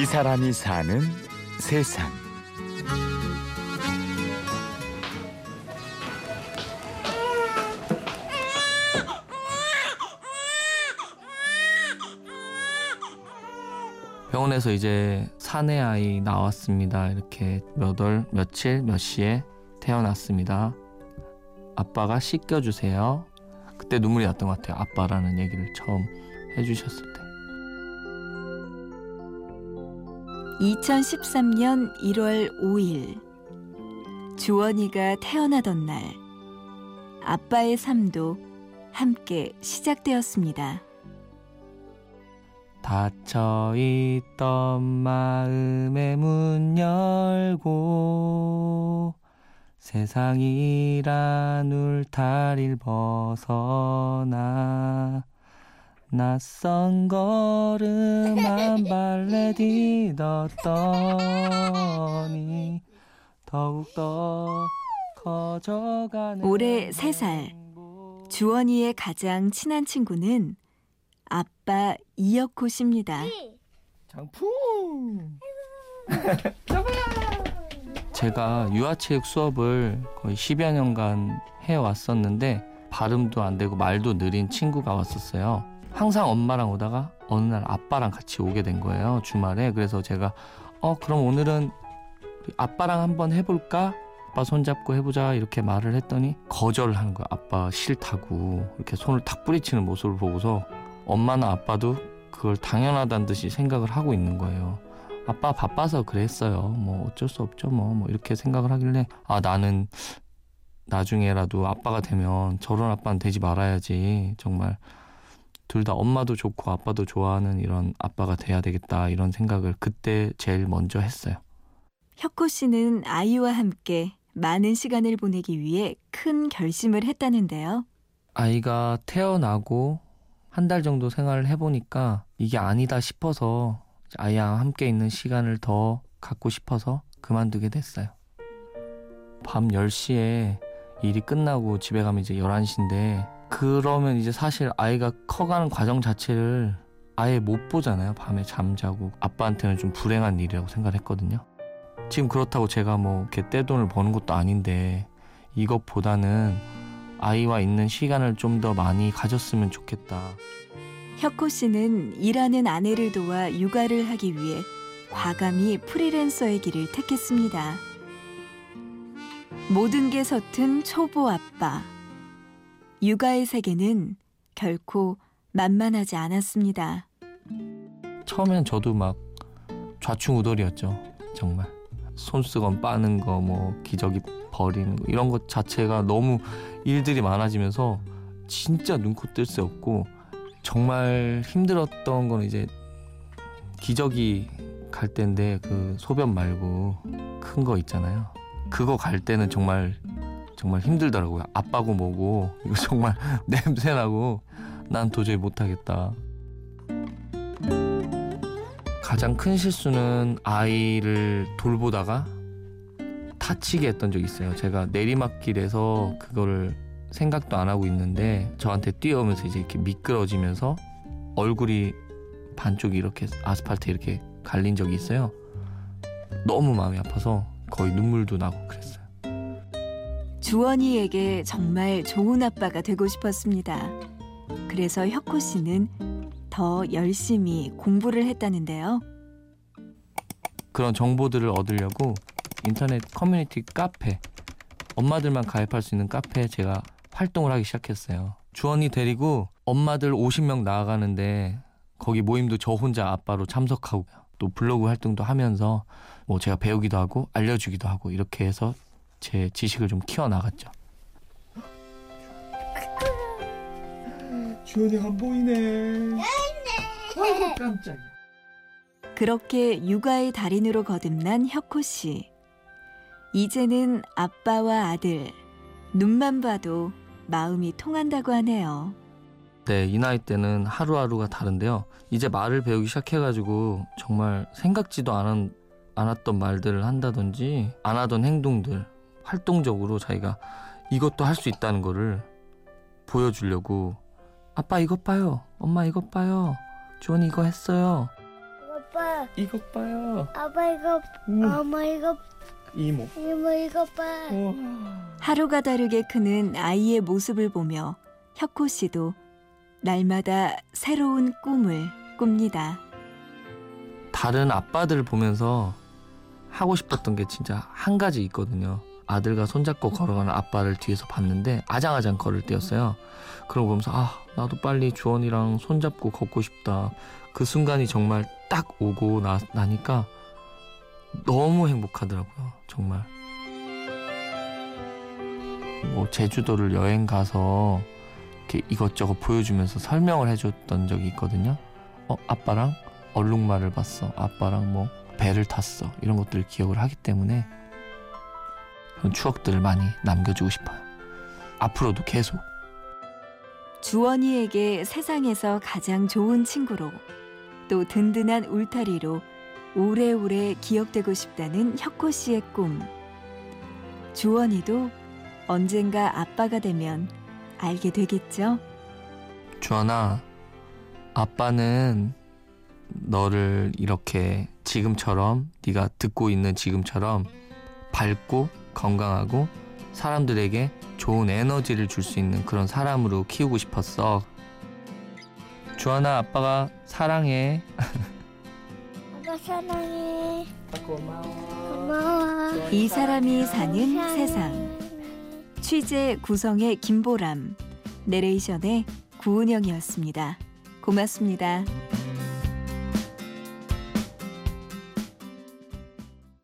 이 사람이 사는 세상. 병원에서 이제 사내 아이 나왔습니다. 이렇게 몇 월, 며칠, 몇 시에 태어났습니다. 아빠가 씻겨주세요. 그때 눈물이 났던 것 같아요. 아빠라는 얘기를 처음 해주셨을 때. 2013년 1월 5일. 주원이가 태어나던 날. 아빠의 삶도 함께 시작되었습니다. 닫혀있던 마음의 문 열고 세상이란 울타리를 벗어나 낯선 걸음 한 발에 디뎠더니 더욱더 커져가는 올해 3살, 주원이의 가장 친한 친구는 아빠 이혁호 씨입니다. 장풍! 제가 유아체육 수업을 거의 10여 년간 해왔었는데 발음도 안 되고 말도 느린 친구가 왔었어요. 항상 엄마랑 오다가 어느 날 아빠랑 같이 오게 된 거예요. 주말에. 그래서 제가 그럼 오늘은 아빠랑 한번 해볼까? 아빠 손잡고 해보자 이렇게 말을 했더니 거절을 하는 거야. 아빠 싫다고. 이렇게 손을 탁 뿌리치는 모습을 보고서 엄마나 아빠도 그걸 당연하다는 듯이 생각을 하고 있는 거예요. 아빠 바빠서 그랬어요. 뭐 어쩔 수 없죠. 뭐 이렇게 생각을 하길래 나는 나중에라도 아빠가 되면 저런 아빠는 되지 말아야지. 정말 둘 다 엄마도 좋고 아빠도 좋아하는 이런 아빠가 돼야 되겠다. 이런 생각을 그때 제일 먼저 했어요. 혁호 씨는 아이와 함께 많은 시간을 보내기 위해 큰 결심을 했다는데요. 아이가 태어나고 한 달 정도 생활을 해보니까 이게 아니다 싶어서 아이와 함께 있는 시간을 더 갖고 싶어서 그만두게 됐어요. 밤 10시에 일이 끝나고 집에 가면 이제 11시인데 그러면 이제 사실 아이가 커가는 과정 자체를 아예 못 보잖아요. 밤에 잠자고. 아빠한테는 좀 불행한 일이라고 생각했거든요. 지금 그렇다고 제가 뭐 이렇게 떼돈을 버는 것도 아닌데 이것보다는 아이와 있는 시간을 좀 더 많이 가졌으면 좋겠다. 혁호 씨는 일하는 아내를 도와 육아를 하기 위해 과감히 프리랜서의 길을 택했습니다. 모든 게 서툰 초보 아빠. 육아의 세계는 결코 만만하지 않았습니다. 처음엔 저도 막 좌충우돌이었죠. 정말. 손 쓰건 빠는 거, 뭐 기저귀 버리는 거 이런 것 자체가 너무 일들이 많아지면서 진짜 눈코 뜰 새 없고 정말 힘들었던 건 이제 기저귀 갈 때인데 그 소변 말고 큰 거 있잖아요. 그거 갈 때는 정말 힘들더라고요. 아빠고 뭐고 이거 정말 냄새나고 난 도저히 못하겠다. 가장 큰 실수는 아이를 돌보다가 다치게 했던 적이 있어요. 제가 내리막길에서 그거를 생각도 안 하고 있는데 저한테 뛰어오면서 이제 이렇게 미끄러지면서 얼굴이 반쪽이 이렇게 아스팔트에 이렇게 갈린 적이 있어요. 너무 마음이 아파서 거의 눈물도 나고 그랬어요. 주원이에게 정말 좋은 아빠가 되고 싶었습니다. 그래서 혁호 씨는 더 열심히 공부를 했다는데요. 그런 정보들을 얻으려고 인터넷 커뮤니티 카페, 엄마들만 가입할 수 있는 카페에 제가 활동을 하기 시작했어요. 주원이 데리고 엄마들 50명 나아가는데 거기 모임도 저 혼자 아빠로 참석하고 또 블로그 활동도 하면서 뭐 제가 배우기도 하고 알려주기도 하고 이렇게 해서 제 지식을 좀 키워나갔죠. 주원이 안 보이네. 아이고, 깜짝이야. 그렇게 육아의 달인으로 거듭난 혁호 씨. 이제는 아빠와 아들, 눈만 봐도 마음이 통한다고 하네요. 네, 이 나이 때는 하루하루가 다른데요. 이제 말을 배우기 시작해가지고 정말 생각지도 않았던 말들을 한다든지 안 하던 행동들, 활동적으로 자기가 이것도 할 수 있다는 거를 보여주려고 아빠 이것 봐요, 엄마 이것 봐요, 주원이 이거 했어요. 아빠. 이것 봐요. 아빠 이거. 엄마 이거. 이모. 이모 이거 봐. 하루가 다르게 크는 아이의 모습을 보며 혁호 씨도 날마다 새로운 꿈을 꿉니다. 다른 아빠들 보면서 하고 싶었던 게 진짜 한 가지 있거든요. 아들과 손잡고 걸어가는 아빠를 뒤에서 봤는데 아장아장 걸을 때였어요. 그러고 보면서 아, 나도 빨리 주원이랑 손잡고 걷고 싶다. 그 순간이 정말 딱 오고 나니까 너무 행복하더라고요. 정말. 뭐 제주도를 여행 가서 이렇게 이것저것 보여주면서 설명을 해줬던 적이 있거든요. 아빠랑 얼룩말을 봤어. 아빠랑 뭐 배를 탔어. 이런 것들을 기억을 하기 때문에 그런 추억들을 많이 남겨주고 싶어요. 앞으로도 계속. 주원이에게 세상에서 가장 좋은 친구로 또 든든한 울타리로 오래오래 기억되고 싶다는 혁호 씨의 꿈. 주원이도 언젠가 아빠가 되면 알게 되겠죠? 주원아, 아빠는 너를 이렇게 지금처럼, 네가 듣고 있는 지금처럼 밝고 건강하고 사람들에게 좋은 에너지를 줄 수 있는 그런 사람으로 키우고 싶었어. 주원아, 아빠가 사랑해. 사랑해. 고마워. 이 사람이 사는 세상. 취재 구성의 김보람, 내레이션의 구은영이었습니다. 고맙습니다.